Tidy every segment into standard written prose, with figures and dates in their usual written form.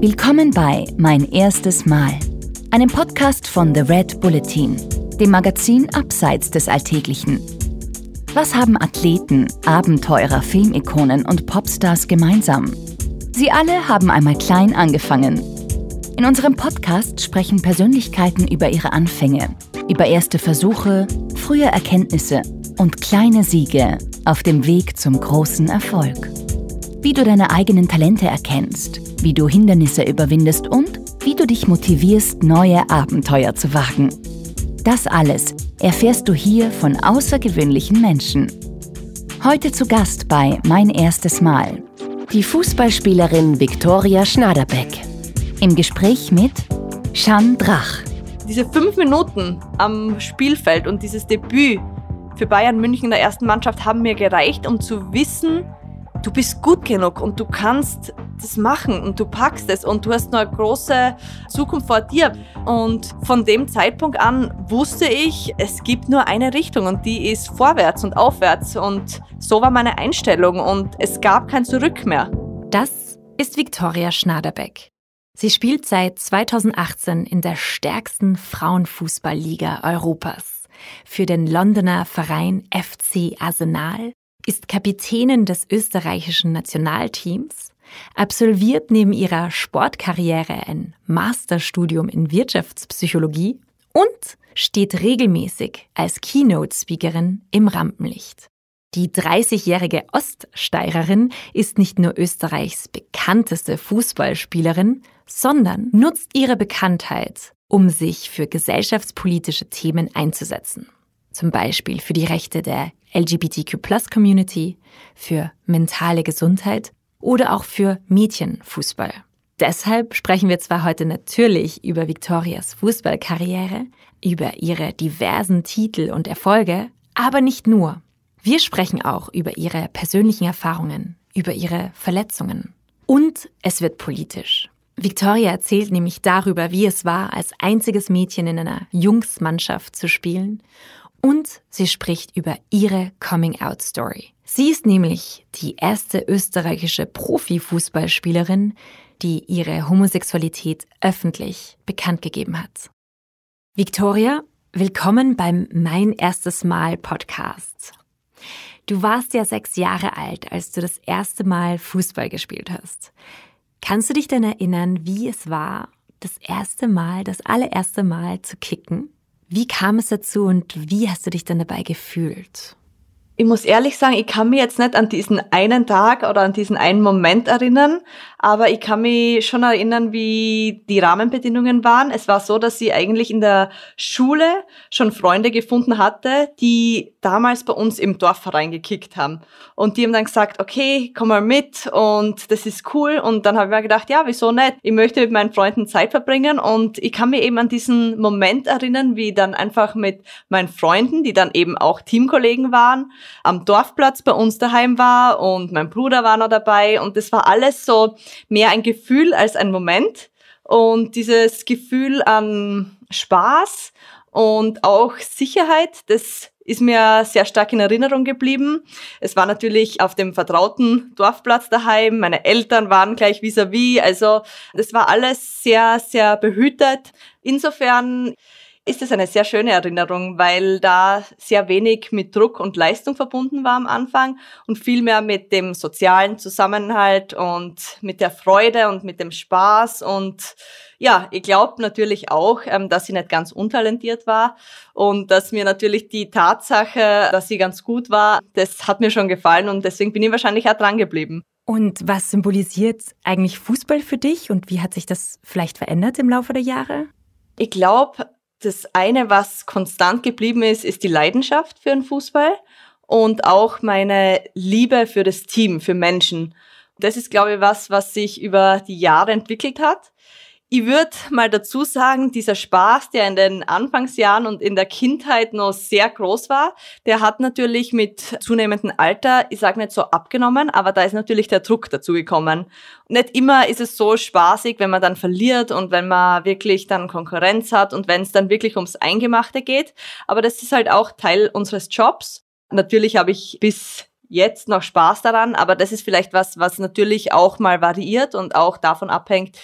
Willkommen bei Mein erstes Mal, einem Podcast von The Red Bulletin, dem Magazin abseits des Alltäglichen. Was haben Athleten, Abenteurer, Filmikonen und Popstars gemeinsam? Sie alle haben einmal klein angefangen. In unserem Podcast sprechen Persönlichkeiten über ihre Anfänge, über erste Versuche, frühe Erkenntnisse und kleine Siege auf dem Weg zum großen Erfolg. Wie du deine eigenen Talente erkennst, wie du Hindernisse überwindest und wie du dich motivierst, neue Abenteuer zu wagen. Das alles erfährst du hier von außergewöhnlichen Menschen. Heute zu Gast bei Mein erstes Mal die Fußballspielerin Viktoria Schnaderbeck. Im Gespräch mit Jeanne Drach. Diese 5 Minuten am Spielfeld und dieses Debüt für Bayern München in der ersten Mannschaft haben mir gereicht, um zu wissen, du bist gut genug und du kannst das machen und du packst es und du hast noch eine große Zukunft vor dir. Und von dem Zeitpunkt an wusste ich, es gibt nur eine Richtung und die ist vorwärts und aufwärts. Und so war meine Einstellung und es gab kein Zurück mehr. Das ist Viktoria Schnaderbeck. Sie spielt seit 2018 in der stärksten Frauenfußballliga Europas. Für den Londoner Verein FC Arsenal, ist Kapitänin des österreichischen Nationalteams, absolviert neben ihrer Sportkarriere ein Masterstudium in Wirtschaftspsychologie und steht regelmäßig als Keynote-Speakerin im Rampenlicht. Die 30-jährige Oststeirerin ist nicht nur Österreichs bekannteste Fußballspielerin, sondern nutzt ihre Bekanntheit, um sich für gesellschaftspolitische Themen einzusetzen. Zum Beispiel für die Rechte der LGBTQ+-Community, für mentale Gesundheit oder auch für Mädchenfußball. Deshalb sprechen wir zwar heute natürlich über Viktorias Fußballkarriere, über ihre diversen Titel und Erfolge, aber nicht nur. Wir sprechen auch über ihre persönlichen Erfahrungen, über ihre Verletzungen. Und es wird politisch. Viktoria erzählt nämlich darüber, wie es war, als einziges Mädchen in einer Jungsmannschaft zu spielen. Und sie spricht über ihre Coming-out-Story. Sie ist nämlich die erste österreichische Profifußballspielerin, die ihre Homosexualität öffentlich bekannt gegeben hat. Viktoria, willkommen beim Mein erstes Mal Podcast. Du warst ja 6 Jahre alt, als du das erste Mal Fußball gespielt hast. Kannst du dich denn erinnern, wie es war, das allererste Mal zu kicken? Wie kam es dazu und wie hast du dich dann dabei gefühlt? Ich muss ehrlich sagen, ich kann mich jetzt nicht an diesen einen Tag oder an diesen einen Moment erinnern, aber ich kann mich schon erinnern, wie die Rahmenbedingungen waren. Es war so, dass ich eigentlich in der Schule schon Freunde gefunden hatte, die damals bei uns im Dorfverein gekickt haben. Und die haben dann gesagt, okay, komm mal mit und das ist cool. Und dann habe ich mir gedacht, ja, wieso nicht? Ich möchte mit meinen Freunden Zeit verbringen und ich kann mich eben an diesen Moment erinnern, wie ich dann einfach mit meinen Freunden, die dann eben auch Teamkollegen waren, am Dorfplatz bei uns daheim war und mein Bruder war noch dabei und das war alles so mehr ein Gefühl als ein Moment und dieses Gefühl an Spaß und auch Sicherheit, das ist mir sehr stark in Erinnerung geblieben. Es war natürlich auf dem vertrauten Dorfplatz daheim, meine Eltern waren gleich vis-à-vis, also das war alles sehr, sehr behütet. Insofern ist es eine sehr schöne Erinnerung, weil da sehr wenig mit Druck und Leistung verbunden war am Anfang und viel mehr mit dem sozialen Zusammenhalt und mit der Freude und mit dem Spaß. Und ja, ich glaube natürlich auch, dass ich nicht ganz untalentiert war und dass mir natürlich die Tatsache, dass ich ganz gut war, das hat mir schon gefallen und deswegen bin ich wahrscheinlich auch dran geblieben. Und was symbolisiert eigentlich Fußball für dich und wie hat sich das vielleicht verändert im Laufe der Jahre? Ich glaube, das eine, was konstant geblieben ist, ist die Leidenschaft für den Fußball und auch meine Liebe für das Team, für Menschen. Das ist, glaube ich, was sich über die Jahre entwickelt hat. Ich würde mal dazu sagen, dieser Spaß, der in den Anfangsjahren und in der Kindheit noch sehr groß war, der hat natürlich mit zunehmendem Alter, ich sage nicht so abgenommen, aber da ist natürlich der Druck dazu gekommen. Nicht immer ist es so spaßig, wenn man dann verliert und wenn man wirklich dann Konkurrenz hat und wenn es dann wirklich ums Eingemachte geht, aber das ist halt auch Teil unseres Jobs. Natürlich habe ich bis jetzt noch Spaß daran, aber das ist vielleicht was, was natürlich auch mal variiert und auch davon abhängt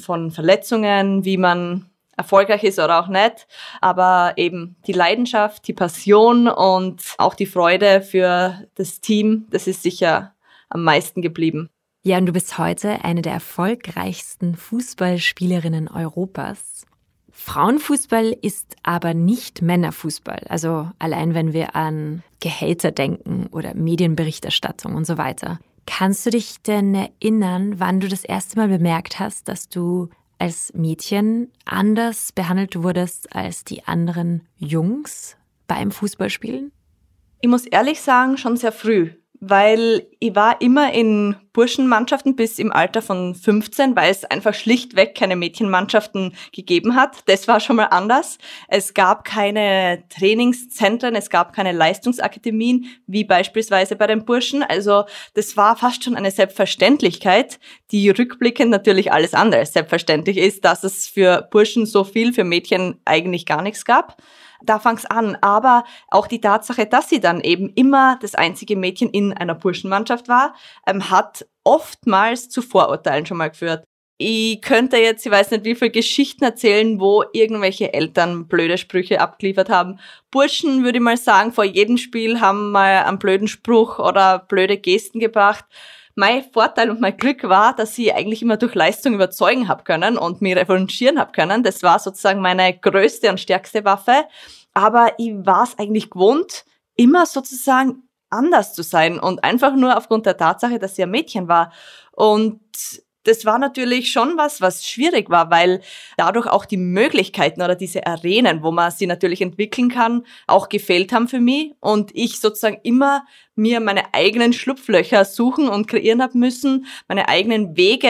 von Verletzungen, wie man erfolgreich ist oder auch nicht, aber eben die Leidenschaft, die Passion und auch die Freude für das Team, das ist sicher am meisten geblieben. Ja, und du bist heute eine der erfolgreichsten Fußballspielerinnen Europas. Frauenfußball ist aber nicht Männerfußball. Also allein wenn wir an Gehälter denken oder Medienberichterstattung und so weiter. Kannst du dich denn erinnern, wann du das erste Mal bemerkt hast, dass du als Mädchen anders behandelt wurdest als die anderen Jungs beim Fußballspielen? Ich muss ehrlich sagen, schon sehr früh. Weil ich war immer in Burschenmannschaften bis im Alter von 15, weil es einfach schlichtweg keine Mädchenmannschaften gegeben hat. Das war schon mal anders. Es gab keine Trainingszentren, es gab keine Leistungsakademien, wie beispielsweise bei den Burschen. Also das war fast schon eine Selbstverständlichkeit, die rückblickend natürlich alles andere selbstverständlich ist, dass es für Burschen so viel, für Mädchen eigentlich gar nichts gab. Da fang's an, aber auch die Tatsache, dass sie dann eben immer das einzige Mädchen in einer Burschenmannschaft war, hat oftmals zu Vorurteilen schon mal geführt. Ich könnte jetzt, ich weiß nicht wie viele Geschichten erzählen, wo irgendwelche Eltern blöde Sprüche abgeliefert haben. Burschen, würde ich mal sagen, vor jedem Spiel haben mal einen blöden Spruch oder blöde Gesten gebracht. Mein Vorteil und mein Glück war, dass ich eigentlich immer durch Leistung überzeugen habe können und mich revanchieren habe können. Das war sozusagen meine größte und stärkste Waffe. Aber ich war es eigentlich gewohnt, immer sozusagen anders zu sein und einfach nur aufgrund der Tatsache, dass ich ein Mädchen war. Und das war natürlich schon was schwierig war, weil dadurch auch die Möglichkeiten oder diese Arenen, wo man sie natürlich entwickeln kann, auch gefehlt haben für mich und ich sozusagen immer mir meine eigenen Schlupflöcher suchen und kreieren habe müssen, meine eigenen Wege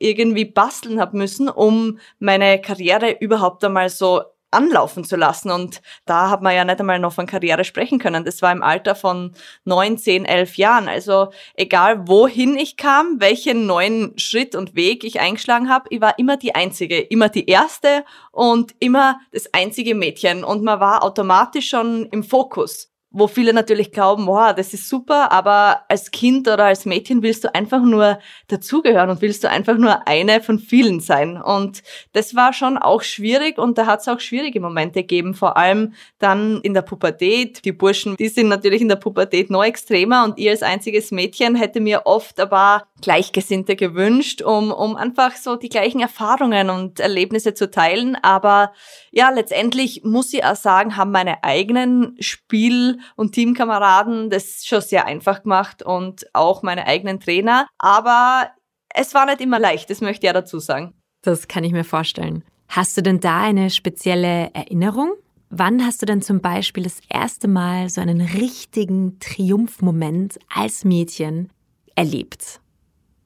irgendwie basteln habe müssen, um meine Karriere überhaupt einmal so anlaufen zu lassen. Und da hat man ja nicht einmal noch von Karriere sprechen können. Das war im Alter von 9, 10, 11 Jahren. Also egal, wohin ich kam, welchen neuen Schritt und Weg ich eingeschlagen habe, ich war immer die Einzige, immer die Erste und immer das einzige Mädchen. Und man war automatisch schon im Fokus, wo viele natürlich glauben, wow, das ist super, aber als Kind oder als Mädchen willst du einfach nur dazugehören und willst du einfach nur eine von vielen sein. Und das war schon auch schwierig und da hat es auch schwierige Momente gegeben, vor allem dann in der Pubertät. Die Burschen, die sind natürlich in der Pubertät noch extremer und ich als einziges Mädchen hätte mir oft aber Gleichgesinnte gewünscht, um einfach so die gleichen Erfahrungen und Erlebnisse zu teilen. Aber ja, letztendlich muss ich auch sagen, haben meine eigenen Spiel- und Teamkameraden das schon sehr einfach gemacht und auch meine eigenen Trainer. Aber es war nicht immer leicht, das möchte ich ja dazu sagen. Das kann ich mir vorstellen. Hast du denn da eine spezielle Erinnerung? Wann hast du denn zum Beispiel das erste Mal so einen richtigen Triumphmoment als Mädchen erlebt?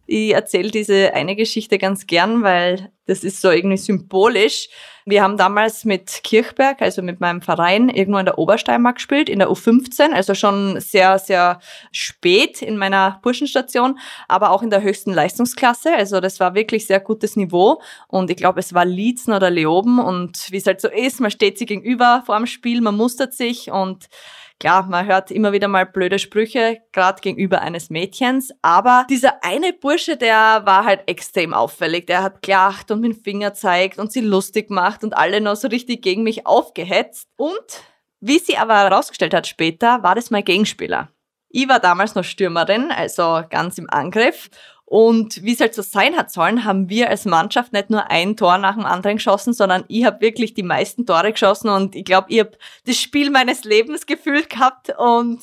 Ich erzähle diese eine Geschichte ganz gern, weil das ist so irgendwie symbolisch. Wir haben damals mit Kirchberg, also mit meinem Verein, irgendwo in der Obersteiermark gespielt, in der U15, also schon sehr, sehr spät in meiner Burschenstation, aber auch in der höchsten Leistungsklasse. Also das war wirklich sehr gutes Niveau und ich glaube, es war Liezen oder Leoben und wie es halt so ist, man steht sich gegenüber vor dem Spiel, man mustert sich und klar, man hört immer wieder mal blöde Sprüche, gerade gegenüber eines Mädchens, aber dieser eine Bursche, der war halt extrem auffällig. Der hat gelacht und mit dem Finger zeigt und sie lustig gemacht und alle noch so richtig gegen mich aufgehetzt. Und wie sie aber herausgestellt hat später, war das mein Gegenspieler. Ich war damals noch Stürmerin, also ganz im Angriff. Und wie es halt so sein hat sollen, haben wir als Mannschaft nicht nur ein Tor nach dem anderen geschossen, sondern ich habe wirklich die meisten Tore geschossen und ich glaube, ich habe das Spiel meines Lebens gefühlt gehabt und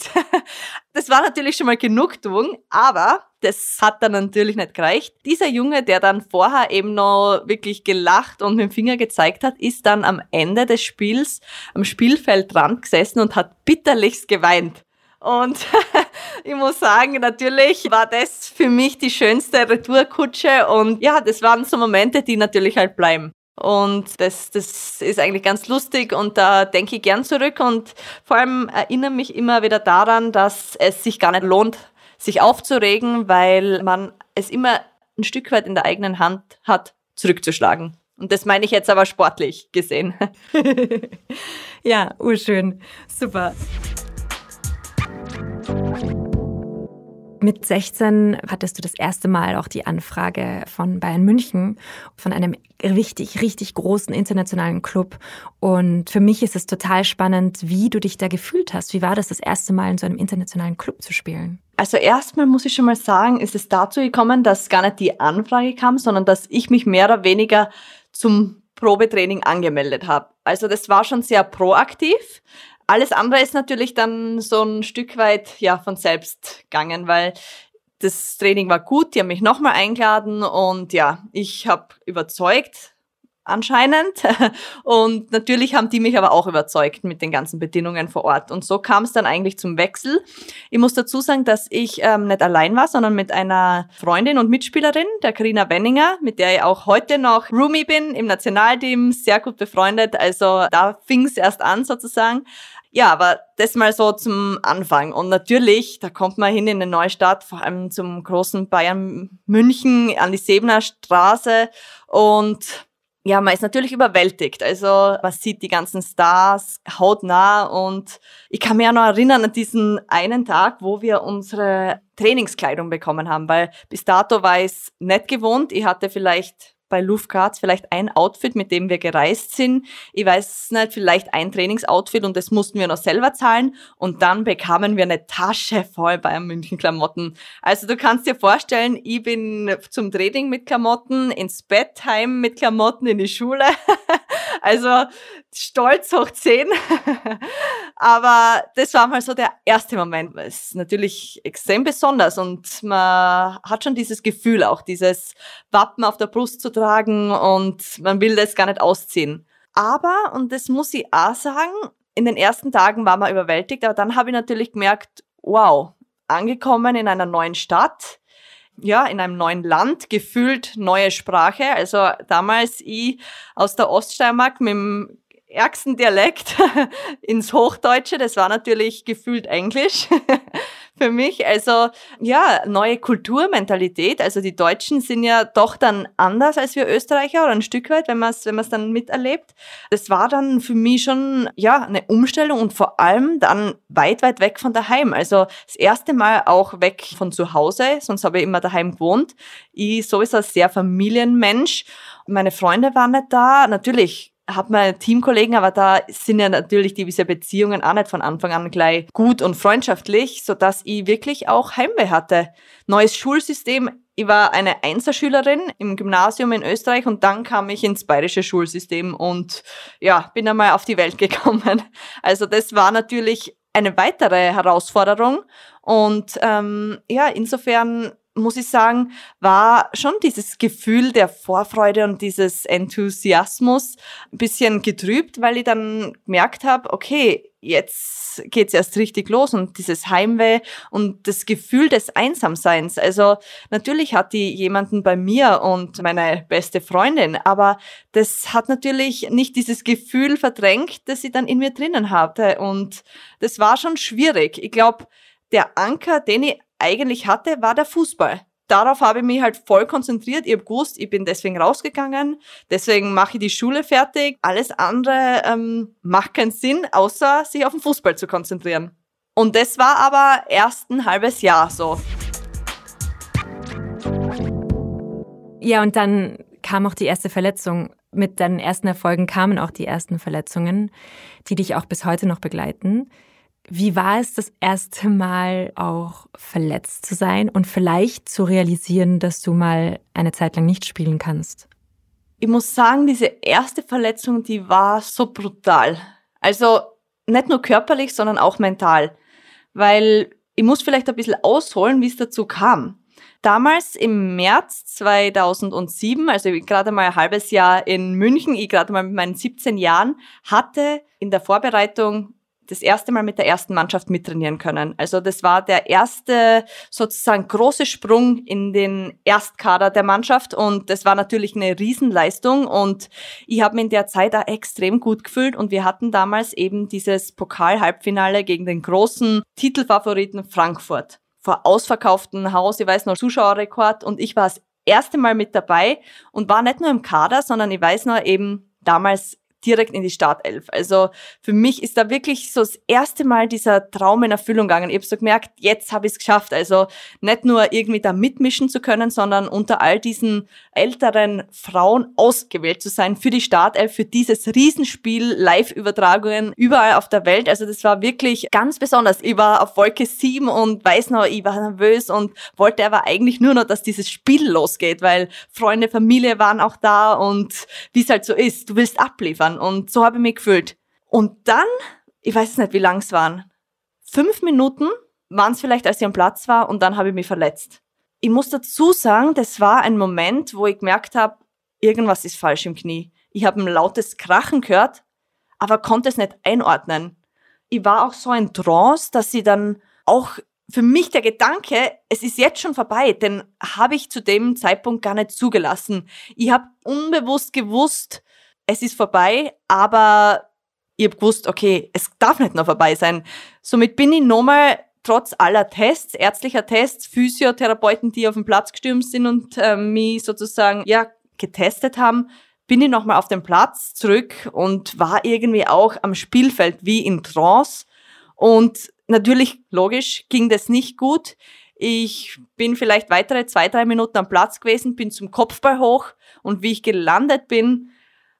das war natürlich schon mal Genugtuung, aber das hat dann natürlich nicht gereicht. Dieser Junge, der dann vorher eben noch wirklich gelacht und mit dem Finger gezeigt hat, ist dann am Ende des Spiels am Spielfeldrand gesessen und hat bitterlichst geweint. Und ich muss sagen, natürlich war das für mich die schönste Retourkutsche und ja, das waren so Momente, die natürlich halt bleiben. Und das ist eigentlich ganz lustig und da denke ich gern zurück und vor allem erinnere mich immer wieder daran, dass es sich gar nicht lohnt, sich aufzuregen, weil man es immer ein Stück weit in der eigenen Hand hat, zurückzuschlagen. Und das meine ich jetzt aber sportlich gesehen. Ja, urschön. Super. Mit 16 hattest du das erste Mal auch die Anfrage von Bayern München, von einem richtig großen internationalen Club. Und für mich ist es total spannend, wie du dich da gefühlt hast. Wie war das erste Mal in so einem internationalen Club zu spielen? Also erstmal muss ich schon mal sagen, ist es dazu gekommen, dass gar nicht die Anfrage kam, sondern dass ich mich mehr oder weniger zum Probetraining angemeldet habe. Also das war schon sehr proaktiv. Alles andere ist natürlich dann so ein Stück weit von selbst gegangen, weil das Training war gut, die haben mich nochmal eingeladen und ich habe überzeugt anscheinend und natürlich haben die mich aber auch überzeugt mit den ganzen Bedingungen vor Ort und so kam es dann eigentlich zum Wechsel. Ich muss dazu sagen, dass ich nicht allein war, sondern mit einer Freundin und Mitspielerin, der Carina Wenninger, mit der ich auch heute noch Roomie bin im Nationalteam, sehr gut befreundet, also da fing es erst an sozusagen. Ja, aber das mal so zum Anfang. Und natürlich, da kommt man hin in eine neue Stadt, vor allem zum großen Bayern München, an die Sebener Straße. Und ja, man ist natürlich überwältigt. Also man sieht die ganzen Stars hautnah. Und ich kann mich auch noch erinnern an diesen einen Tag, wo wir unsere Trainingskleidung bekommen haben. Weil bis dato war ich es nicht gewohnt. Ich hatte vielleicht bei Luftcards vielleicht ein Outfit, mit dem wir gereist sind. Ich weiß nicht, vielleicht ein Trainingsoutfit und das mussten wir noch selber zahlen. Und dann bekamen wir eine Tasche voll Bayern München Klamotten. Also du kannst dir vorstellen, ich bin zum Training mit Klamotten, ins Bett heim mit Klamotten, in die Schule. Also stolz hoch 10. Aber das war mal so der erste Moment. Es ist natürlich extrem besonders und man hat schon dieses Gefühl, auch dieses Wappen auf der Brust zu tragen und man will das gar nicht ausziehen. Aber, und das muss ich auch sagen, in den ersten Tagen war man überwältigt, aber dann habe ich natürlich gemerkt, wow, angekommen in einer neuen Stadt, in einem neuen Land, gefühlt neue Sprache. Also damals ich aus der Oststeiermark mit dem ärgsten Dialekt ins Hochdeutsche, das war natürlich gefühlt Englisch für mich. Also neue Kulturmentalität, also die Deutschen sind ja doch dann anders als wir Österreicher oder ein Stück weit, wenn man es dann miterlebt. Das war dann für mich schon eine Umstellung und vor allem dann weit weg von daheim. Also das erste Mal auch weg von zu Hause, sonst habe ich immer daheim gewohnt. Ich sowieso ein sehr Familienmensch, meine Freunde waren nicht da, natürlich hat man Teamkollegen, aber da sind ja natürlich diese Beziehungen auch nicht von Anfang an gleich gut und freundschaftlich, sodass ich wirklich auch Heimweh hatte. Neues Schulsystem, ich war eine Einserschülerin im Gymnasium in Österreich und dann kam ich ins bayerische Schulsystem und bin einmal auf die Welt gekommen. Also das war natürlich eine weitere Herausforderung und insofern muss ich sagen, war schon dieses Gefühl der Vorfreude und dieses Enthusiasmus ein bisschen getrübt, weil ich dann gemerkt habe, okay, jetzt geht's erst richtig los und dieses Heimweh und das Gefühl des Einsamseins. Also natürlich hat die jemanden bei mir und meine beste Freundin, aber das hat natürlich nicht dieses Gefühl verdrängt, das ich dann in mir drinnen hatte und das war schon schwierig. Ich glaube, der Anker, den ich eigentlich hatte, war der Fußball. Darauf habe ich mich halt voll konzentriert. Ich habe gewusst, ich bin deswegen rausgegangen, deswegen mache ich die Schule fertig. Alles andere macht keinen Sinn, außer sich auf den Fußball zu konzentrieren. Und das war aber erst ein halbes Jahr so. Ja, und dann kam auch die erste Verletzung. Mit deinen ersten Erfolgen kamen auch die ersten Verletzungen, die dich auch bis heute noch begleiten. Wie war es, das erste Mal auch verletzt zu sein und vielleicht zu realisieren, dass du mal eine Zeit lang nicht spielen kannst? Ich muss sagen, diese erste Verletzung, die war so brutal. Also nicht nur körperlich, sondern auch mental. Weil ich muss vielleicht ein bisschen ausholen, wie es dazu kam. Damals im März 2007, also gerade mal ein halbes Jahr in München, ich gerade mal mit meinen 17 Jahren, hatte in der Vorbereitung das erste Mal mit der ersten Mannschaft mittrainieren können. Also das war der erste sozusagen große Sprung in den Erstkader der Mannschaft und das war natürlich eine Riesenleistung und ich habe mich in der Zeit auch extrem gut gefühlt und wir hatten damals eben dieses Pokal-Halbfinale gegen den großen Titelfavoriten Frankfurt vor ausverkauftem Haus, ich weiß noch, Zuschauerrekord und ich war das erste Mal mit dabei und war nicht nur im Kader, sondern ich weiß noch eben damals direkt in die Startelf. Also für mich ist da wirklich so das erste Mal dieser Traum in Erfüllung gegangen. Ich habe so gemerkt, jetzt habe ich es geschafft. Also nicht nur irgendwie da mitmischen zu können, sondern unter all diesen älteren Frauen ausgewählt zu sein für die Startelf, für dieses Riesenspiel, Live-Übertragungen überall auf der Welt. Also das war wirklich ganz besonders. Ich war auf Wolke 7 und weiß noch, ich war nervös und wollte aber eigentlich nur noch, dass dieses Spiel losgeht, weil Freunde, Familie waren auch da und wie es halt so ist, du willst abliefern und so habe ich mich gefühlt. Und dann, ich weiß nicht, wie lang es waren, 5 Minuten waren es vielleicht, als ich am Platz war und dann habe ich mich verletzt. Ich muss dazu sagen, das war ein Moment, wo ich gemerkt habe, irgendwas ist falsch im Knie. Ich habe ein lautes Krachen gehört, aber konnte es nicht einordnen. Ich war auch so in Trance, dass ich dann auch für mich der Gedanke, es ist jetzt schon vorbei, den habe ich zu dem Zeitpunkt gar nicht zugelassen. Ich habe unbewusst gewusst, es ist vorbei, aber ich habe gewusst, okay, es darf nicht noch vorbei sein. Somit bin ich nochmal trotz aller Tests, ärztlicher Tests, Physiotherapeuten, die auf den Platz gestürmt sind und mich sozusagen getestet haben, bin ich nochmal auf den Platz zurück und war irgendwie auch am Spielfeld wie in Trance. Und natürlich, logisch, ging das nicht gut. Ich bin vielleicht weitere 2-3 Minuten am Platz gewesen, bin zum Kopfball hoch und wie ich gelandet bin,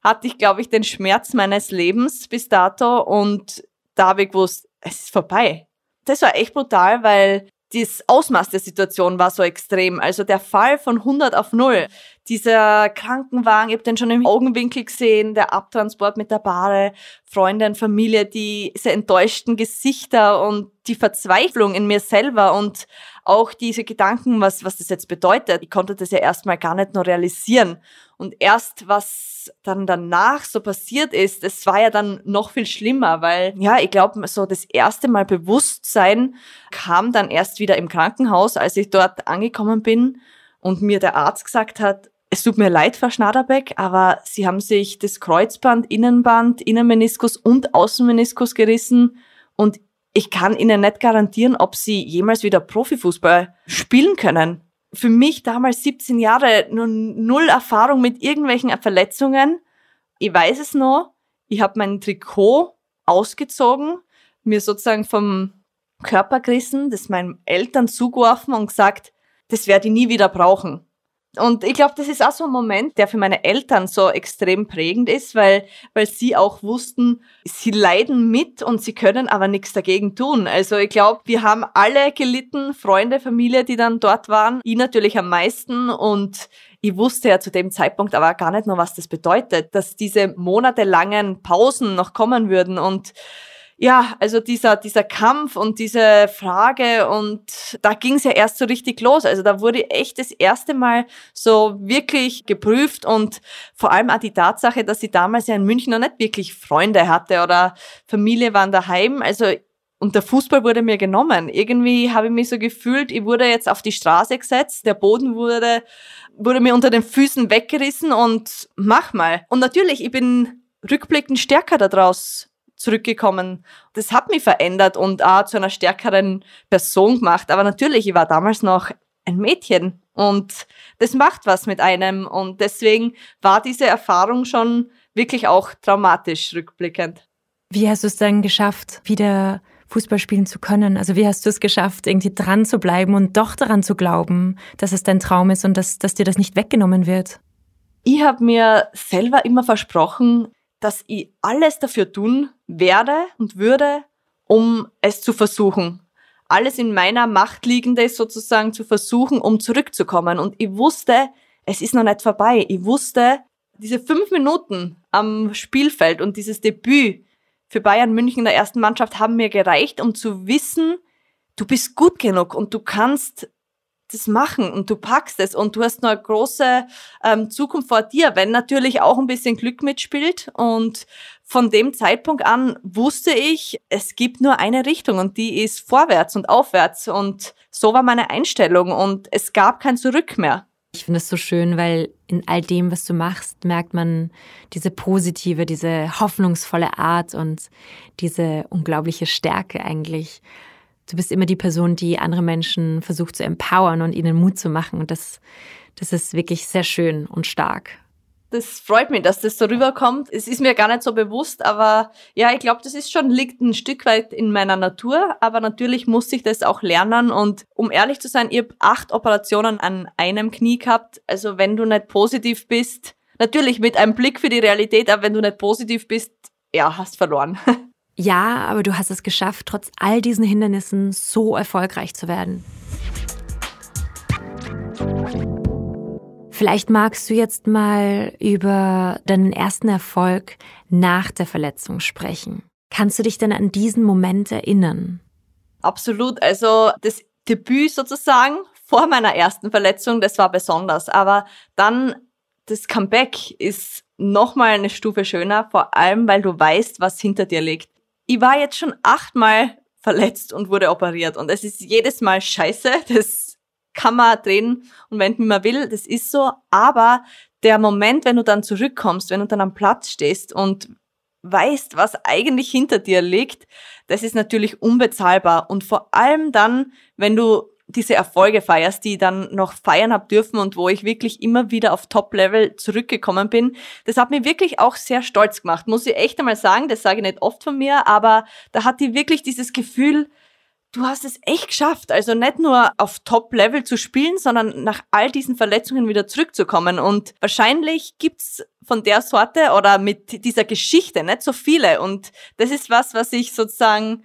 hatte ich, glaube ich, den Schmerz meines Lebens bis dato und da habe ich gewusst, es ist vorbei. Das war echt brutal, weil das Ausmaß der Situation war so extrem. Also der Fall von 100 auf 0, dieser Krankenwagen, ich habe den schon im Augenwinkel gesehen, der Abtransport mit der Bahre, Freunde und Familie, diese enttäuschten Gesichter und die Verzweiflung in mir selber und auch diese Gedanken, was das jetzt bedeutet. Ich konnte das ja erstmal gar nicht noch realisieren. Und erst was dann danach so passiert ist, das war ja dann noch viel schlimmer, weil ja, ich glaube, so das erste Mal Bewusstsein kam dann erst wieder im Krankenhaus, als ich dort angekommen bin und mir der Arzt gesagt hat, es tut mir leid, Frau Schnaderbeck, aber Sie haben sich das Kreuzband, Innenband, Innenmeniskus und Außenmeniskus gerissen und ich kann Ihnen nicht garantieren, ob Sie jemals wieder Profifußball spielen können. Für mich damals 17 Jahre, nur 0 Erfahrung mit irgendwelchen Verletzungen. Ich weiß es noch, ich habe mein Trikot ausgezogen, mir sozusagen vom Körper gerissen, das meinen Eltern zugeworfen und gesagt, das werde ich nie wieder brauchen. Und ich glaube, das ist auch so ein Moment, der für meine Eltern so extrem prägend ist, weil sie auch wussten, sie leiden mit und sie können aber nichts dagegen tun. Also ich glaube, wir haben alle gelitten, Freunde, Familie, die dann dort waren, ich natürlich am meisten und ich wusste ja zu dem Zeitpunkt aber gar nicht noch, was das bedeutet, dass diese monatelangen Pausen noch kommen würden und ja, also dieser Kampf und diese Frage und da ging es ja erst so richtig los. Also da wurde echt das erste Mal so wirklich geprüft und vor allem auch die Tatsache, dass ich damals ja in München noch nicht wirklich Freunde hatte oder Familie waren daheim. Also und der Fußball wurde mir genommen. Irgendwie habe ich mich so gefühlt, ich wurde jetzt auf die Straße gesetzt, der Boden wurde mir unter den Füßen weggerissen und mach mal. Und natürlich, ich bin rückblickend stärker daraus zurückgekommen. Das hat mich verändert und auch zu einer stärkeren Person gemacht. Aber natürlich, ich war damals noch ein Mädchen und das macht was mit einem. Und deswegen war diese Erfahrung schon wirklich auch traumatisch rückblickend. Wie hast du es dann geschafft, wieder Fußball spielen zu können? Also wie hast du es geschafft, irgendwie dran zu bleiben und doch daran zu glauben, dass es dein Traum ist und dass dir das nicht weggenommen wird? Ich habe mir selber immer versprochen, dass ich alles dafür tun werde und würde, um es zu versuchen. Alles in meiner Macht Liegende sozusagen zu versuchen, um zurückzukommen. Und ich wusste, es ist noch nicht vorbei. Ich wusste, diese 5 Minuten am Spielfeld und dieses Debüt für Bayern München in der ersten Mannschaft haben mir gereicht, um zu wissen, du bist gut genug und du kannst das machen und du packst es und du hast noch eine große Zukunft vor dir, wenn natürlich auch ein bisschen Glück mitspielt. Und von dem Zeitpunkt an wusste ich, es gibt nur eine Richtung und die ist vorwärts und aufwärts und so war meine Einstellung und es gab kein Zurück mehr. Ich finde es so schön, weil in all dem, was du machst, merkt man diese positive, diese hoffnungsvolle Art und diese unglaubliche Stärke eigentlich. Du bist immer die Person, die andere Menschen versucht zu empowern und ihnen Mut zu machen. Und das ist wirklich sehr schön und stark. Das freut mich, dass das so rüberkommt. Es ist mir gar nicht so bewusst, aber ja, ich glaube, das ist schon, liegt ein Stück weit in meiner Natur, aber natürlich muss ich das auch lernen und um ehrlich zu sein, ich habe 8 Operationen an einem Knie gehabt. Also wenn du nicht positiv bist, natürlich mit einem Blick für die Realität, aber wenn du nicht positiv bist, ja, hast verloren. Ja, aber du hast es geschafft, trotz all diesen Hindernissen so erfolgreich zu werden. Vielleicht magst du jetzt mal über deinen ersten Erfolg nach der Verletzung sprechen. Kannst du dich denn an diesen Moment erinnern? Absolut. Also das Debüt sozusagen vor meiner ersten Verletzung, das war besonders. Aber dann das Comeback ist nochmal eine Stufe schöner, vor allem, weil du weißt, was hinter dir liegt. Ich war jetzt schon 8-mal verletzt und wurde operiert. Und es ist jedes Mal scheiße, das kann man drehen und wenden, wie man will, das ist so. Aber der Moment, wenn du dann zurückkommst, wenn du dann am Platz stehst und weißt, was eigentlich hinter dir liegt, das ist natürlich unbezahlbar. Und vor allem dann, wenn du diese Erfolge feierst, die ich dann noch feiern habe dürfen und wo ich wirklich immer wieder auf Top-Level zurückgekommen bin. Das hat mich wirklich auch sehr stolz gemacht, muss ich echt einmal sagen. Das sage ich nicht oft von mir, aber da hatte ich wirklich dieses Gefühl, du hast es echt geschafft, also nicht nur auf Top-Level zu spielen, sondern nach all diesen Verletzungen wieder zurückzukommen. Und wahrscheinlich gibt's von der Sorte oder mit dieser Geschichte nicht so viele. Und das ist was ich sozusagen,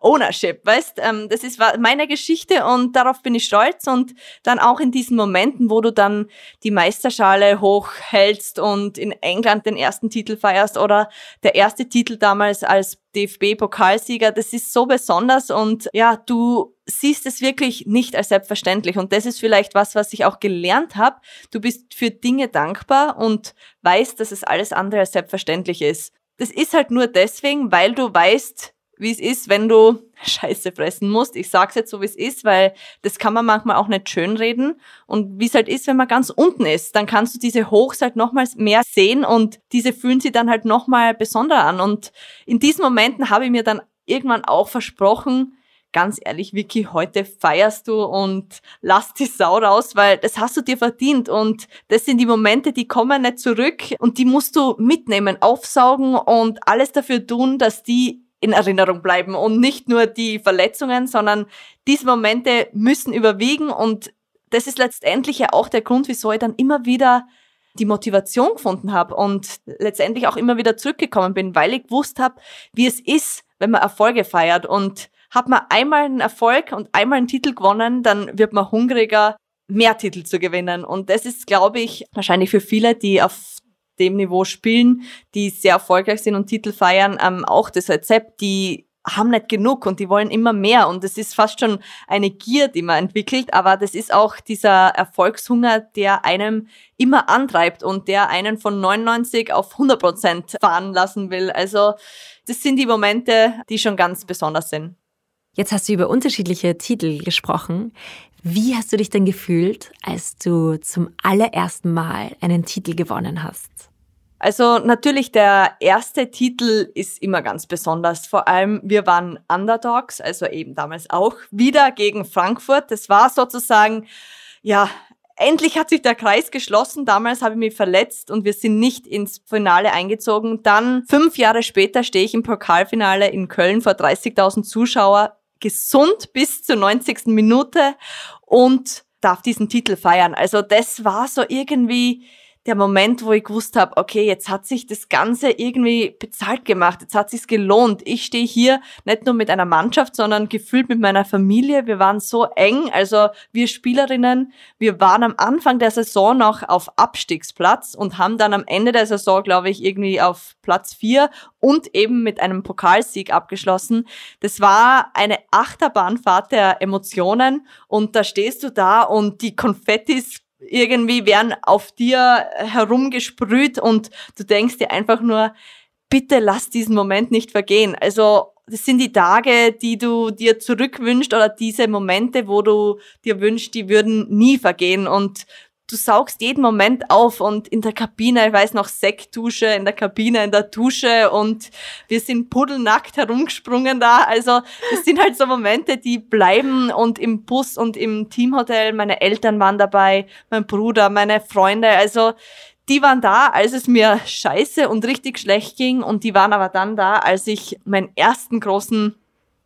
Ownership, weißt? Das ist meine Geschichte und darauf bin ich stolz. Und dann auch in diesen Momenten, wo du dann die Meisterschale hochhältst und in England den ersten Titel feierst oder der erste Titel damals als DFB-Pokalsieger, das ist so besonders und ja, du siehst es wirklich nicht als selbstverständlich und das ist vielleicht was ich auch gelernt habe. Du bist für Dinge dankbar und weißt, dass es alles andere als selbstverständlich ist. Das ist halt nur deswegen, weil du weißt, wie es ist, wenn du Scheiße fressen musst. Ich sag's jetzt so, wie es ist, weil das kann man manchmal auch nicht schönreden. Und wie es halt ist, wenn man ganz unten ist, dann kannst du diese Hochs halt nochmals mehr sehen und diese fühlen sich dann halt nochmal besonderer an. Und in diesen Momenten habe ich mir dann irgendwann auch versprochen, ganz ehrlich, Vicky, heute feierst du und lass die Sau raus, weil das hast du dir verdient und das sind die Momente, die kommen nicht zurück und die musst du mitnehmen, aufsaugen und alles dafür tun, dass die in Erinnerung bleiben und nicht nur die Verletzungen, sondern diese Momente müssen überwiegen und das ist letztendlich ja auch der Grund, wieso ich dann immer wieder die Motivation gefunden habe und letztendlich auch immer wieder zurückgekommen bin, weil ich gewusst habe, wie es ist, wenn man Erfolge feiert und hat man einmal einen Erfolg und einmal einen Titel gewonnen, dann wird man hungriger, mehr Titel zu gewinnen und das ist, glaube ich, wahrscheinlich für viele, die auf dem Niveau spielen, die sehr erfolgreich sind und Titel feiern, auch das Rezept, die haben nicht genug und die wollen immer mehr und das ist fast schon eine Gier, die man entwickelt, aber das ist auch dieser Erfolgshunger, der einem immer antreibt und der einen von 99 auf 100% fahren lassen will. Also das sind die Momente, die schon ganz besonders sind. Jetzt hast du über unterschiedliche Titel gesprochen. Wie hast du dich denn gefühlt, als du zum allerersten Mal einen Titel gewonnen hast? Also natürlich, der erste Titel ist immer ganz besonders. Vor allem, wir waren Underdogs, also eben damals auch wieder gegen Frankfurt. Das war sozusagen, ja, endlich hat sich der Kreis geschlossen. Damals habe ich mich verletzt und wir sind nicht ins Finale eingezogen. Dann 5 Jahre später stehe ich im Pokalfinale in Köln vor 30.000 Zuschauer. Gesund bis zur 90. Minute und darf diesen Titel feiern. Also das war so irgendwie der Moment, wo ich gewusst habe, okay, jetzt hat sich das Ganze irgendwie bezahlt gemacht, jetzt hat sich's gelohnt. Ich stehe hier nicht nur mit einer Mannschaft, sondern gefühlt mit meiner Familie. Wir waren so eng, also wir Spielerinnen, wir waren am Anfang der Saison noch auf Abstiegsplatz und haben dann am Ende der Saison, glaube ich, irgendwie auf Platz 4 und eben mit einem Pokalsieg abgeschlossen. Das war eine Achterbahnfahrt der Emotionen und da stehst du da und die Konfettis irgendwie werden auf dir herumgesprüht und du denkst dir einfach nur, bitte lass diesen Moment nicht vergehen. Also das sind die Tage, die du dir zurückwünschst oder diese Momente, wo du dir wünschst, die würden nie vergehen und du saugst jeden Moment auf und in der Kabine, ich weiß noch, Sektdusche, in der Kabine, in der Dusche und wir sind pudelnackt herumgesprungen da. Also das sind halt so Momente, die bleiben und im Bus und im Teamhotel, meine Eltern waren dabei, mein Bruder, meine Freunde. Also Die waren da, als es mir scheiße und richtig schlecht ging, und die waren aber dann da, als ich meinen ersten großen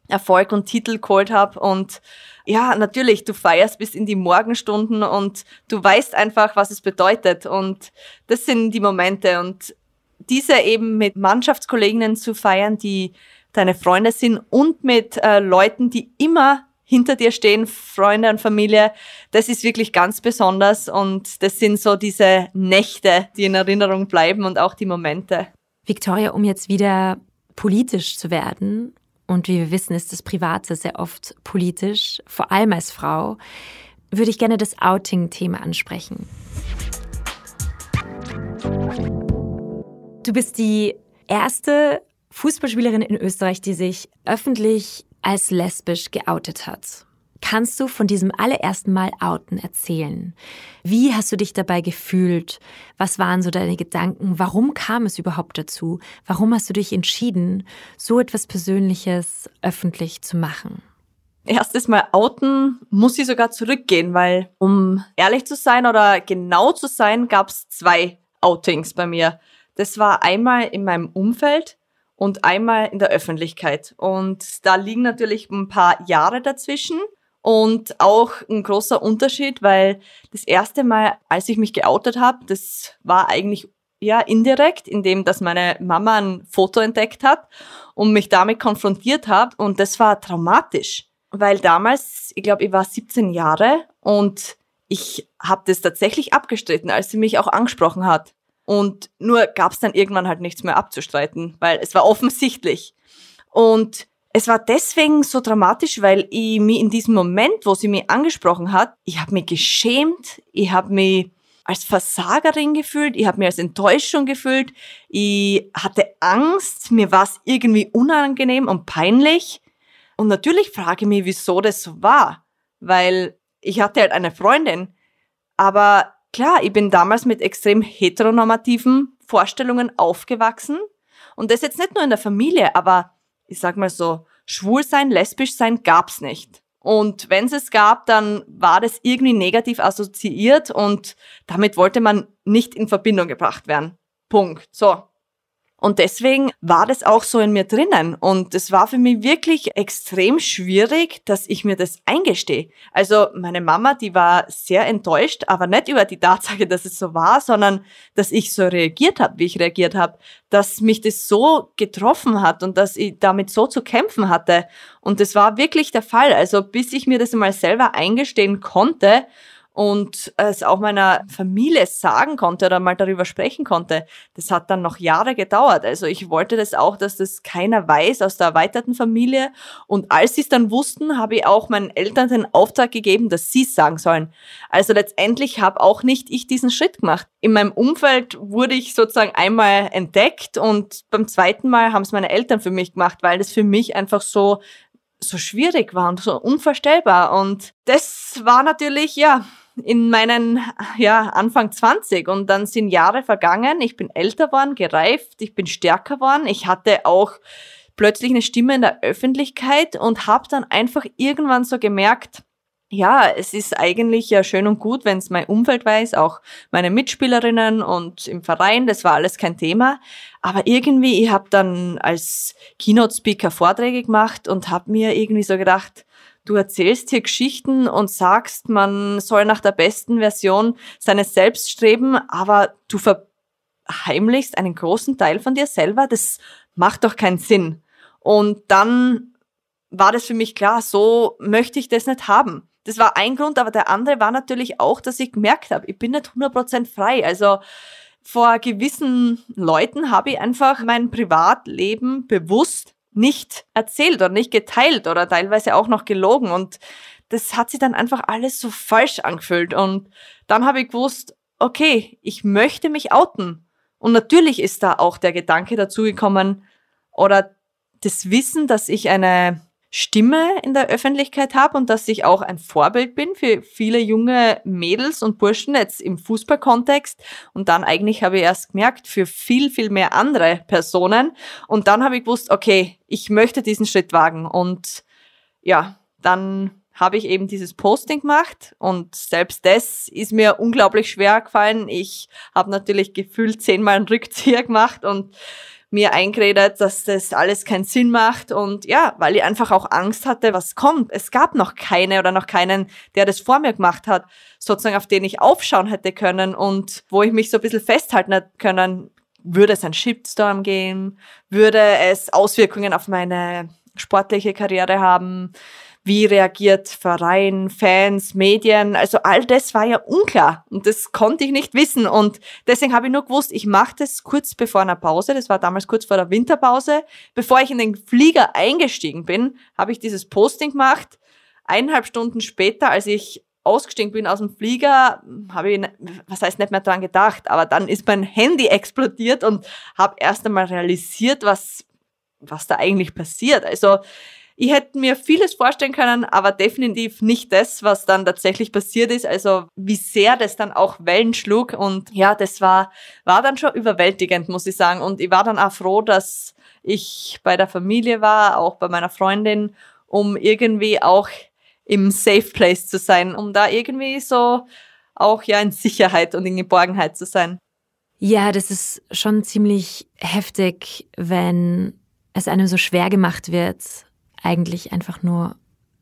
Erfolg und Titel geholt habe. Und ja, natürlich, du feierst bis in die Morgenstunden und du weißt einfach, was es bedeutet, und das sind die Momente, und diese eben mit Mannschaftskolleginnen zu feiern, die deine Freunde sind, und mit Leuten, die immer hinter dir stehen, Freunde und Familie, das ist wirklich ganz besonders, und das sind so diese Nächte, die in Erinnerung bleiben, und auch die Momente. Viktoria, um jetzt wieder politisch zu werden, und wie wir wissen, ist das Private sehr oft politisch, vor allem als Frau, würde ich gerne das Outing-Thema ansprechen. Du bist die erste Fußballspielerin in Österreich, die sich öffentlich als lesbisch geoutet hat. Kannst du von diesem allerersten Mal Outen erzählen? Wie hast du dich dabei gefühlt? Was waren so deine Gedanken? Warum kam es überhaupt dazu? Warum hast du dich entschieden, so etwas Persönliches öffentlich zu machen? Erstes Mal Outen muss ich sogar zurückgehen, weil, um ehrlich zu sein oder genau zu sein, gab es 2 Outings bei mir. Das war einmal in meinem Umfeld und einmal in der Öffentlichkeit. Und da liegen natürlich ein paar Jahre dazwischen und auch ein großer Unterschied, weil das erste Mal, als ich mich geoutet habe, das war eigentlich ja indirekt, indem dass meine Mama ein Foto entdeckt hat und mich damit konfrontiert hat. Und das war traumatisch, weil damals, ich glaube, ich war 17 Jahre und ich habe das tatsächlich abgestritten, als sie mich auch angesprochen hat. Und nur gab es dann irgendwann halt nichts mehr abzustreiten, weil es war offensichtlich. Und es war deswegen so dramatisch, weil ich mich in diesem Moment, wo sie mich angesprochen hat, ich habe mich geschämt, ich habe mich als Versagerin gefühlt, ich habe mich als Enttäuschung gefühlt, ich hatte Angst, mir war es irgendwie unangenehm und peinlich. Und natürlich frage ich mich, wieso das so war, weil ich hatte halt eine Freundin, aber klar, ich bin damals mit extrem heteronormativen Vorstellungen aufgewachsen, und das jetzt nicht nur in der Familie, aber ich sag mal so, schwul sein, lesbisch sein gab's nicht. Und wenn es gab, dann war das irgendwie negativ assoziiert und damit wollte man nicht in Verbindung gebracht werden. Punkt. So. Und deswegen war das auch so in mir drinnen, und es war für mich wirklich extrem schwierig, dass ich mir das eingestehe. Also meine Mama, die war sehr enttäuscht, aber nicht über die Tatsache, dass es so war, sondern dass ich so reagiert habe, wie ich reagiert habe, dass mich das so getroffen hat und dass ich damit so zu kämpfen hatte. Und das war wirklich der Fall. Also bis ich mir das mal selber eingestehen konnte und es auch meiner Familie sagen konnte oder mal darüber sprechen konnte, das hat dann noch Jahre gedauert. Also ich wollte das auch, dass das keiner weiß aus der erweiterten Familie. Und als sie es dann wussten, habe ich auch meinen Eltern den Auftrag gegeben, dass sie es sagen sollen. Also letztendlich habe auch nicht ich diesen Schritt gemacht. In meinem Umfeld wurde ich sozusagen einmal entdeckt und beim zweiten Mal haben es meine Eltern für mich gemacht, weil das für mich einfach so schwierig war und so unvorstellbar. Und das war natürlich, ja, in meinen Anfang 20, und dann sind Jahre vergangen, ich bin älter geworden, gereift, ich bin stärker geworden, ich hatte auch plötzlich eine Stimme in der Öffentlichkeit und habe dann einfach irgendwann so gemerkt, ja, es ist eigentlich ja schön und gut, wenn es mein Umfeld weiß, auch meine Mitspielerinnen und im Verein, das war alles kein Thema. Aber irgendwie, ich habe dann als Keynote-Speaker Vorträge gemacht und habe mir irgendwie so gedacht, du erzählst hier Geschichten und sagst, man soll nach der besten Version seines Selbst streben, aber du verheimlichst einen großen Teil von dir selber, das macht doch keinen Sinn. Und dann war das für mich klar, so möchte ich das nicht haben. Das war ein Grund, aber der andere war natürlich auch, dass ich gemerkt habe, ich bin nicht 100% frei. Also vor gewissen Leuten habe ich einfach mein Privatleben bewusst nicht erzählt oder nicht geteilt oder teilweise auch noch gelogen. Und das hat sich dann einfach alles so falsch angefühlt. Und dann habe ich gewusst, okay, ich möchte mich outen. Und natürlich ist da auch der Gedanke dazugekommen oder das Wissen, dass ich eine Stimme in der Öffentlichkeit habe und dass ich auch ein Vorbild bin für viele junge Mädels und Burschen jetzt im Fußballkontext. Und dann eigentlich habe ich erst gemerkt, für viel, viel mehr andere Personen. Und dann habe ich gewusst, okay, ich möchte diesen Schritt wagen. Und ja, dann habe ich eben dieses Posting gemacht und selbst das ist mir unglaublich schwer gefallen. Ich habe natürlich gefühlt 10-mal einen Rückzieher gemacht und mir eingeredet, dass das alles keinen Sinn macht und ja, weil ich einfach auch Angst hatte, was kommt. Es gab noch keine oder noch keinen, der das vor mir gemacht hat, sozusagen auf den ich aufschauen hätte können und wo ich mich so ein bisschen festhalten hätte können. Würde es einen Shitstorm geben? Würde es Auswirkungen auf meine sportliche Karriere haben? Wie reagiert Verein, Fans, Medien? Also all das war ja unklar und das konnte ich nicht wissen. Und deswegen habe ich nur gewusst, ich mache das kurz bevor einer Pause. Das war damals kurz vor der Winterpause. Bevor ich in den Flieger eingestiegen bin, habe ich dieses Posting gemacht. 1,5 Stunden später, als ich ausgestiegen bin aus dem Flieger, habe ich, was heißt, nicht mehr dran gedacht. Aber dann ist mein Handy explodiert und habe erst einmal realisiert, was da eigentlich passiert. Also ich hätte mir vieles vorstellen können, aber definitiv nicht das, was dann tatsächlich passiert ist. Also wie sehr das dann auch Wellen schlug. Und ja, das war dann schon überwältigend, muss ich sagen. Und ich war dann auch froh, dass ich bei der Familie war, auch bei meiner Freundin, um irgendwie auch im Safe Place zu sein, um da irgendwie so auch ja in Sicherheit und in Geborgenheit zu sein. Ja, das ist schon ziemlich heftig, wenn es einem so schwer gemacht wird, eigentlich einfach nur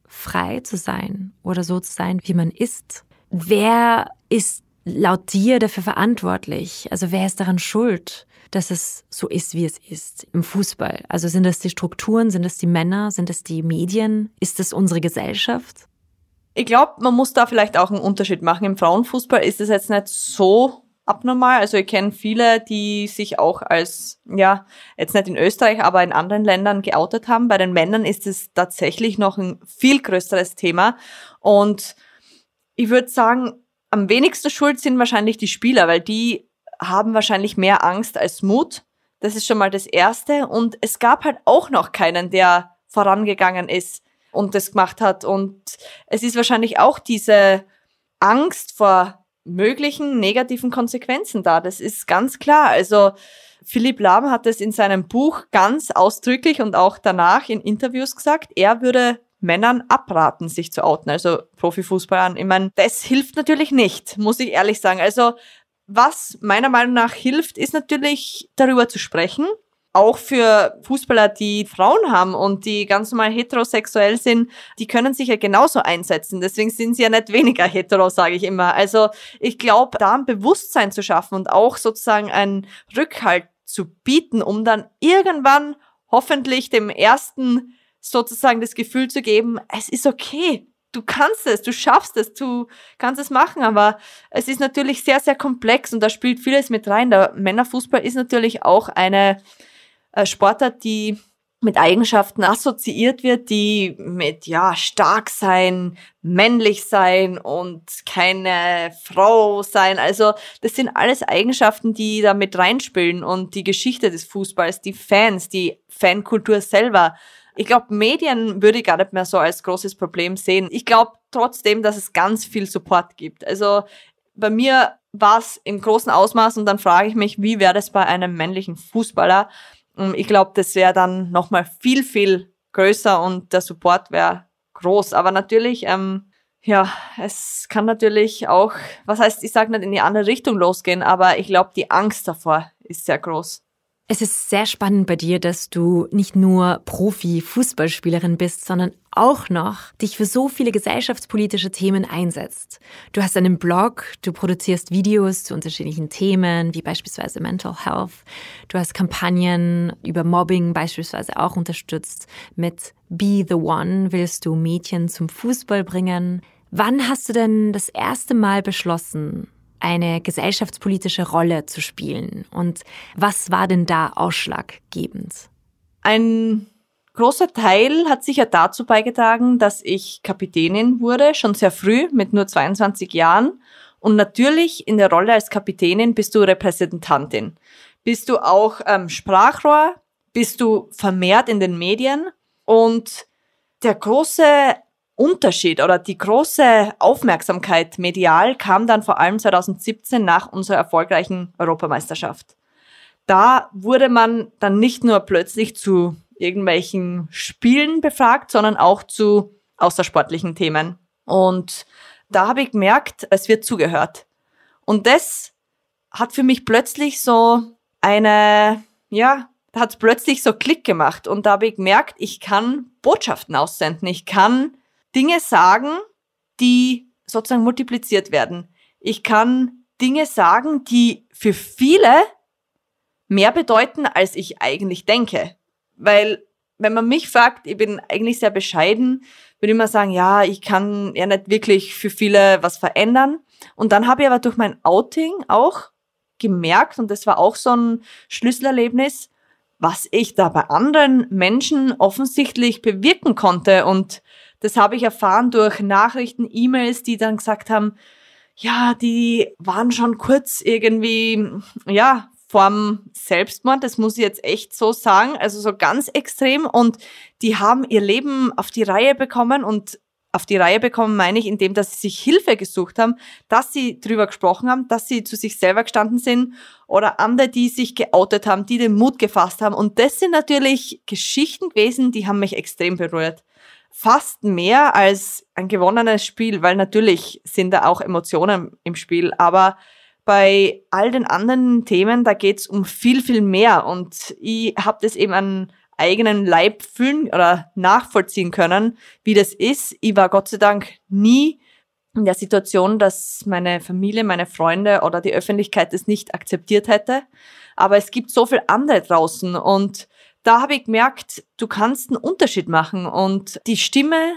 frei zu sein oder so zu sein, wie man ist. Wer ist laut dir dafür verantwortlich? Also wer ist daran schuld, dass es so ist, wie es ist im Fußball? Also sind das die Strukturen, sind das die Männer, sind das die Medien? Ist das unsere Gesellschaft? Ich glaube, man muss da vielleicht auch einen Unterschied machen. Im Frauenfußball ist es jetzt nicht so abnormal. Also ich kenne viele, die sich auch als, ja, jetzt nicht in Österreich, aber in anderen Ländern geoutet haben. Bei den Männern ist es tatsächlich noch ein viel größeres Thema. Und ich würde sagen, am wenigsten schuld sind wahrscheinlich die Spieler, weil die haben wahrscheinlich mehr Angst als Mut. Das ist schon mal das Erste. Und es gab halt auch noch keinen, der vorangegangen ist und das gemacht hat. Und es ist wahrscheinlich auch diese Angst vor möglichen negativen Konsequenzen da. Das ist ganz klar. Also Philipp Lahm hat es in seinem Buch ganz ausdrücklich und auch danach in Interviews gesagt, er würde Männern abraten, sich zu outen, also Profifußballern. Ich meine, das hilft natürlich nicht, muss ich ehrlich sagen. Also was meiner Meinung nach hilft, ist natürlich darüber zu sprechen. Auch für Fußballer, die Frauen haben und die ganz normal heterosexuell sind, die können sich ja genauso einsetzen. Deswegen sind sie ja nicht weniger hetero, sage ich immer. Also ich glaube, da ein Bewusstsein zu schaffen und auch sozusagen einen Rückhalt zu bieten, um dann irgendwann hoffentlich dem Ersten sozusagen das Gefühl zu geben, es ist okay. Du kannst es, du schaffst es, du kannst es machen, aber es ist natürlich sehr, sehr komplex und da spielt vieles mit rein. Der Männerfußball ist natürlich auch eine Sportart, die mit Eigenschaften assoziiert wird, die mit ja stark sein, männlich sein und keine Frau sein. Also das sind alles Eigenschaften, die da mit reinspielen und die Geschichte des Fußballs, die Fans, die Fankultur selber. Ich glaube, Medien würde ich gar nicht mehr so als großes Problem sehen. Ich glaube trotzdem, dass es ganz viel Support gibt. Also bei mir war es im großen Ausmaß und dann frage ich mich, wie wäre das bei einem männlichen Fußballer? Ich glaube, das wäre dann nochmal viel, viel größer und der Support wäre groß. Aber natürlich, ja, es kann natürlich auch, was heißt, ich sage nicht in die andere Richtung losgehen, aber ich glaube, die Angst davor ist sehr groß. Es ist sehr spannend bei dir, dass du nicht nur Profi-Fußballspielerin bist, sondern auch noch dich für so viele gesellschaftspolitische Themen einsetzt. Du hast einen Blog, du produzierst Videos zu unterschiedlichen Themen, wie beispielsweise Mental Health. Du hast Kampagnen über Mobbing beispielsweise auch unterstützt. Mit Be the One willst du Mädchen zum Fußball bringen. Wann hast du denn das erste Mal beschlossen, eine gesellschaftspolitische Rolle zu spielen? Und was war denn da ausschlaggebend? Ein großer Teil hat sicher dazu beigetragen, dass ich Kapitänin wurde, schon sehr früh, mit nur 22 Jahren. Und natürlich in der Rolle als Kapitänin bist du Repräsentantin. Bist du auch Sprachrohr, bist du vermehrt in den Medien. Und der große Unterschied oder die große Aufmerksamkeit medial kam dann vor allem 2017 nach unserer erfolgreichen Europameisterschaft. Da wurde man dann nicht nur plötzlich zu irgendwelchen Spielen befragt, sondern auch zu außersportlichen Themen. Und da habe ich gemerkt, es wird zugehört. Und das hat für mich plötzlich so Klick gemacht. Und da habe ich gemerkt, ich kann Botschaften aussenden. Ich kann Dinge sagen, die sozusagen multipliziert werden. Ich kann Dinge sagen, die für viele mehr bedeuten, als ich eigentlich denke. Weil, wenn man mich fragt, ich bin eigentlich sehr bescheiden, würde ich immer sagen, ja, ich kann ja nicht wirklich für viele was verändern. Und dann habe ich aber durch mein Outing auch gemerkt, und das war auch so ein Schlüsselerlebnis, was ich da bei anderen Menschen offensichtlich bewirken konnte. Und das habe ich erfahren durch Nachrichten, E-Mails, die dann gesagt haben, ja, die waren schon kurz irgendwie, ja, vorm Selbstmord, das muss ich jetzt echt so sagen, also so ganz extrem. Und die haben ihr Leben auf die Reihe bekommen. Und auf die Reihe bekommen meine ich, indem, dass sie sich Hilfe gesucht haben, dass sie drüber gesprochen haben, dass sie zu sich selber gestanden sind oder andere, die sich geoutet haben, die den Mut gefasst haben. Und das sind natürlich Geschichten gewesen, die haben mich extrem berührt. Fast mehr als ein gewonnenes Spiel, weil natürlich sind da auch Emotionen im Spiel. Aber bei all den anderen Themen, da geht's um viel, viel mehr. Und ich habe das eben an eigenen Leib fühlen oder nachvollziehen können, wie das ist. Ich war Gott sei Dank nie in der Situation, dass meine Familie, meine Freunde oder die Öffentlichkeit das nicht akzeptiert hätte. Aber es gibt so viel andere draußen und da habe ich gemerkt, du kannst einen Unterschied machen und die Stimme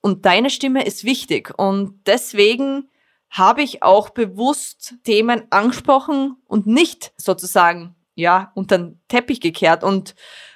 und deine Stimme ist wichtig und deswegen habe ich auch bewusst Themen angesprochen und nicht sozusagen, ja, unter den Teppich gekehrt und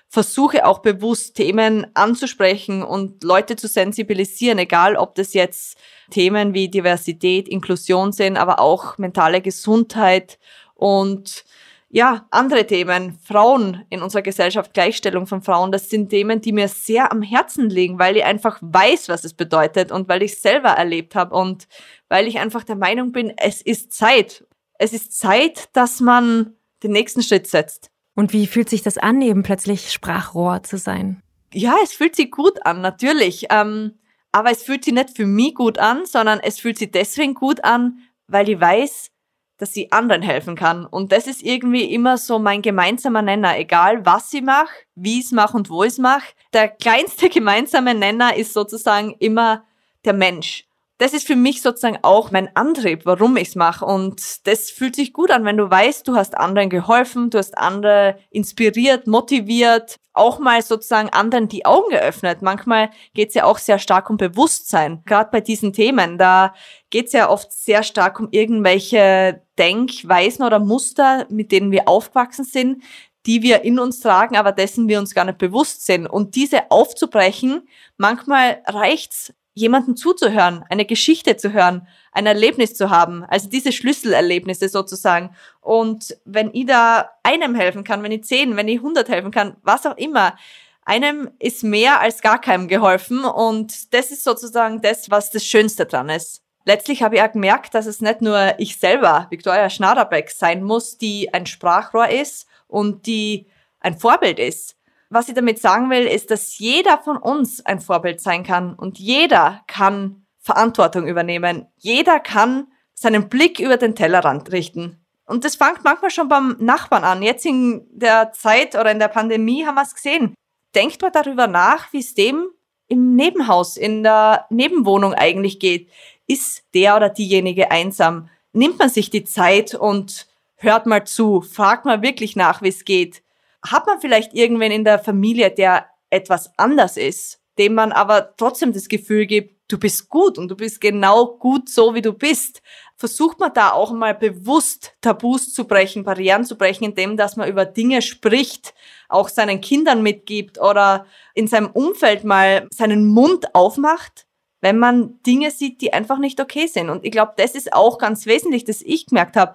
versuche auch bewusst Themen anzusprechen und Leute zu sensibilisieren, egal ob das jetzt Themen wie Diversität, Inklusion sind, aber auch mentale Gesundheit und ja, andere Themen, Frauen in unserer Gesellschaft, Gleichstellung von Frauen, das sind Themen, die mir sehr am Herzen liegen, weil ich einfach weiß, was es bedeutet und weil ich es selber erlebt habe und weil ich einfach der Meinung bin, es ist Zeit. Es ist Zeit, dass man den nächsten Schritt setzt. Und wie fühlt sich das an, eben plötzlich Sprachrohr zu sein? Ja, es fühlt sich gut an, natürlich. Aber es fühlt sich nicht für mich gut an, sondern es fühlt sich deswegen gut an, weil ich weiß, dass ich anderen helfen kann. Und das ist irgendwie immer so mein gemeinsamer Nenner. Egal, was ich mache, wie ich es mache und wo ich es mache. Der kleinste gemeinsame Nenner ist sozusagen immer der Mensch. Das ist für mich sozusagen auch mein Antrieb, warum ich es mache. Und das fühlt sich gut an, wenn du weißt, du hast anderen geholfen, du hast andere inspiriert, motiviert, auch mal sozusagen anderen die Augen geöffnet. Manchmal geht es ja auch sehr stark um Bewusstsein, gerade bei diesen Themen. Da geht es ja oft sehr stark um irgendwelche Denkweisen oder Muster, mit denen wir aufgewachsen sind, die wir in uns tragen, aber dessen wir uns gar nicht bewusst sind. Und diese aufzubrechen, manchmal reicht's, jemanden zuzuhören, eine Geschichte zu hören, ein Erlebnis zu haben, also diese Schlüsselerlebnisse sozusagen. Und wenn ich da einem helfen kann, wenn ich 10, wenn ich 100 helfen kann, was auch immer, einem ist mehr als gar keinem geholfen und das ist sozusagen das, was das Schönste dran ist. Letztlich habe ich auch gemerkt, dass es nicht nur ich selber, Viktoria Schnaderbeck, sein muss, die ein Sprachrohr ist und die ein Vorbild ist. Was ich damit sagen will, ist, dass jeder von uns ein Vorbild sein kann und jeder kann Verantwortung übernehmen. Jeder kann seinen Blick über den Tellerrand richten. Und das fängt manchmal schon beim Nachbarn an. Jetzt in der Zeit oder in der Pandemie haben wir es gesehen. Denkt mal darüber nach, wie es dem im Nebenhaus, in der Nebenwohnung eigentlich geht. Ist der oder diejenige einsam? Nimmt man sich die Zeit und hört mal zu, fragt mal wirklich nach, wie es geht. Hat man vielleicht irgendwen in der Familie, der etwas anders ist, dem man aber trotzdem das Gefühl gibt, du bist gut und du bist genau gut so, wie du bist. Versucht man da auch mal bewusst Tabus zu brechen, Barrieren zu brechen, indem dass man über Dinge spricht, auch seinen Kindern mitgibt oder in seinem Umfeld mal seinen Mund aufmacht, wenn man Dinge sieht, die einfach nicht okay sind. Und ich glaube, das ist auch ganz wesentlich, dass ich gemerkt habe,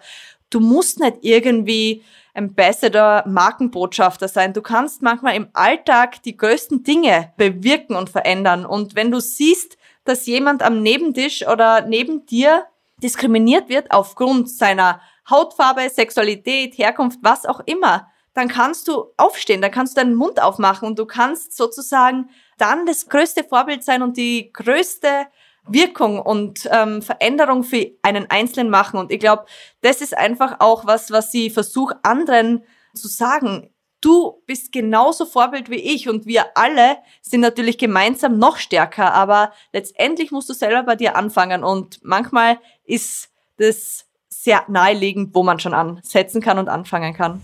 du musst nicht irgendwie Ambassador, Markenbotschafter sein. Du kannst manchmal im Alltag die größten Dinge bewirken und verändern. Und wenn du siehst, dass jemand am Nebentisch oder neben dir diskriminiert wird aufgrund seiner Hautfarbe, Sexualität, Herkunft, was auch immer, dann kannst du aufstehen, dann kannst du deinen Mund aufmachen und du kannst sozusagen dann das größte Vorbild sein und die größte Wirkung und Veränderung für einen Einzelnen machen. Und ich glaube, das ist einfach auch was ich versuche, anderen zu sagen. Du bist genauso Vorbild wie ich und wir alle sind natürlich gemeinsam noch stärker, aber letztendlich musst du selber bei dir anfangen und manchmal ist das sehr naheliegend, wo man schon ansetzen kann und anfangen kann.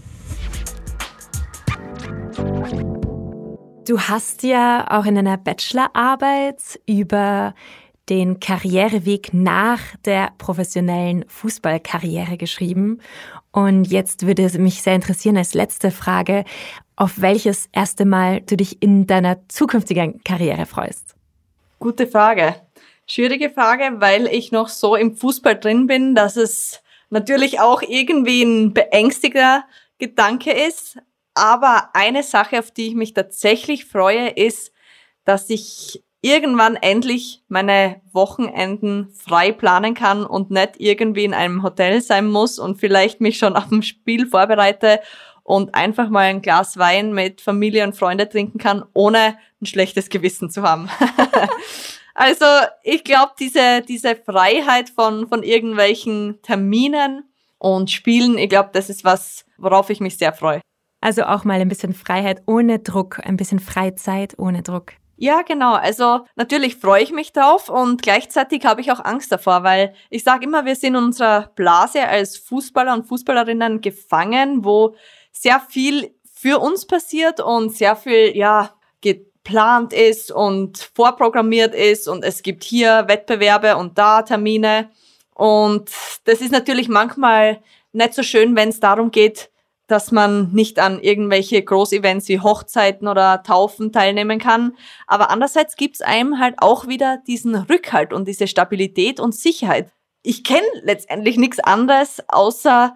Du hast ja auch in einer Bachelorarbeit über den Karriereweg nach der professionellen Fußballkarriere geschrieben. Und jetzt würde es mich sehr interessieren als letzte Frage, auf welches erste Mal du dich in deiner zukünftigen Karriere freust? Gute Frage. Schwierige Frage, weil ich noch so im Fußball drin bin, dass es natürlich auch irgendwie ein beängstigender Gedanke ist. Aber eine Sache, auf die ich mich tatsächlich freue, ist, dass ich irgendwann endlich meine Wochenenden frei planen kann und nicht irgendwie in einem Hotel sein muss und vielleicht mich schon auf ein Spiel vorbereite und einfach mal ein Glas Wein mit Familie und Freunde trinken kann, ohne ein schlechtes Gewissen zu haben. Also ich glaube, diese Freiheit von irgendwelchen Terminen und Spielen, ich glaube, das ist was, worauf ich mich sehr freue. Also auch mal ein bisschen Freiheit ohne Druck, ein bisschen Freizeit ohne Druck. Ja, genau. Also natürlich freue ich mich drauf und gleichzeitig habe ich auch Angst davor, weil ich sage immer, wir sind in unserer Blase als Fußballer und Fußballerinnen gefangen, wo sehr viel für uns passiert und sehr viel geplant ist und vorprogrammiert ist und es gibt hier Wettbewerbe und da Termine und das ist natürlich manchmal nicht so schön, wenn es darum geht, dass man nicht an irgendwelche Großevents wie Hochzeiten oder Taufen teilnehmen kann. Aber andererseits gibt's einem halt auch wieder diesen Rückhalt und diese Stabilität und Sicherheit. Ich kenne letztendlich nichts anderes, außer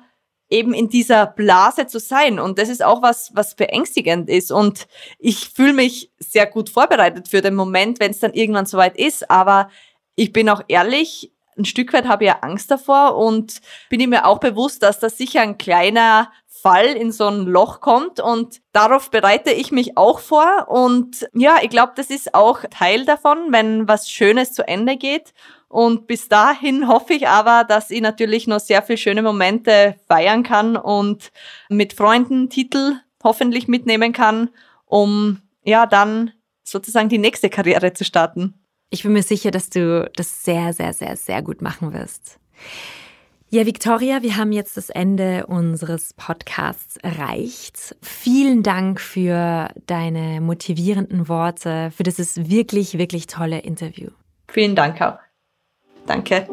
eben in dieser Blase zu sein. Und das ist auch was beängstigend ist. Und ich fühle mich sehr gut vorbereitet für den Moment, wenn es dann irgendwann soweit ist. Aber ich bin auch ehrlich, ein Stück weit habe ich ja Angst davor und bin mir auch bewusst, dass das sicher ein kleiner Fall in so ein Loch kommt und darauf bereite ich mich auch vor und ja, ich glaube, das ist auch Teil davon, wenn was Schönes zu Ende geht und bis dahin hoffe ich aber, dass ich natürlich noch sehr viele schöne Momente feiern kann und mit Freunden Titel hoffentlich mitnehmen kann, um ja dann sozusagen die nächste Karriere zu starten. Ich bin mir sicher, dass du das sehr, sehr, sehr, sehr gut machen wirst. Ja, Viktoria, wir haben jetzt das Ende unseres Podcasts erreicht. Vielen Dank für deine motivierenden Worte, für dieses wirklich, wirklich tolle Interview. Vielen Dank auch. Danke.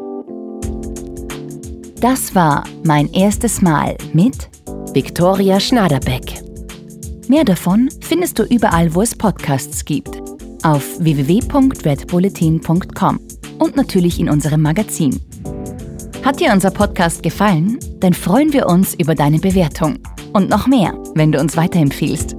Das war Mein erstes Mal mit Viktoria Schnaderbeck. Mehr davon findest du überall, wo es Podcasts gibt. Auf www.redbulletin.com und natürlich in unserem Magazin. Hat dir unser Podcast gefallen? Dann freuen wir uns über deine Bewertung. Und noch mehr, wenn du uns weiterempfiehlst.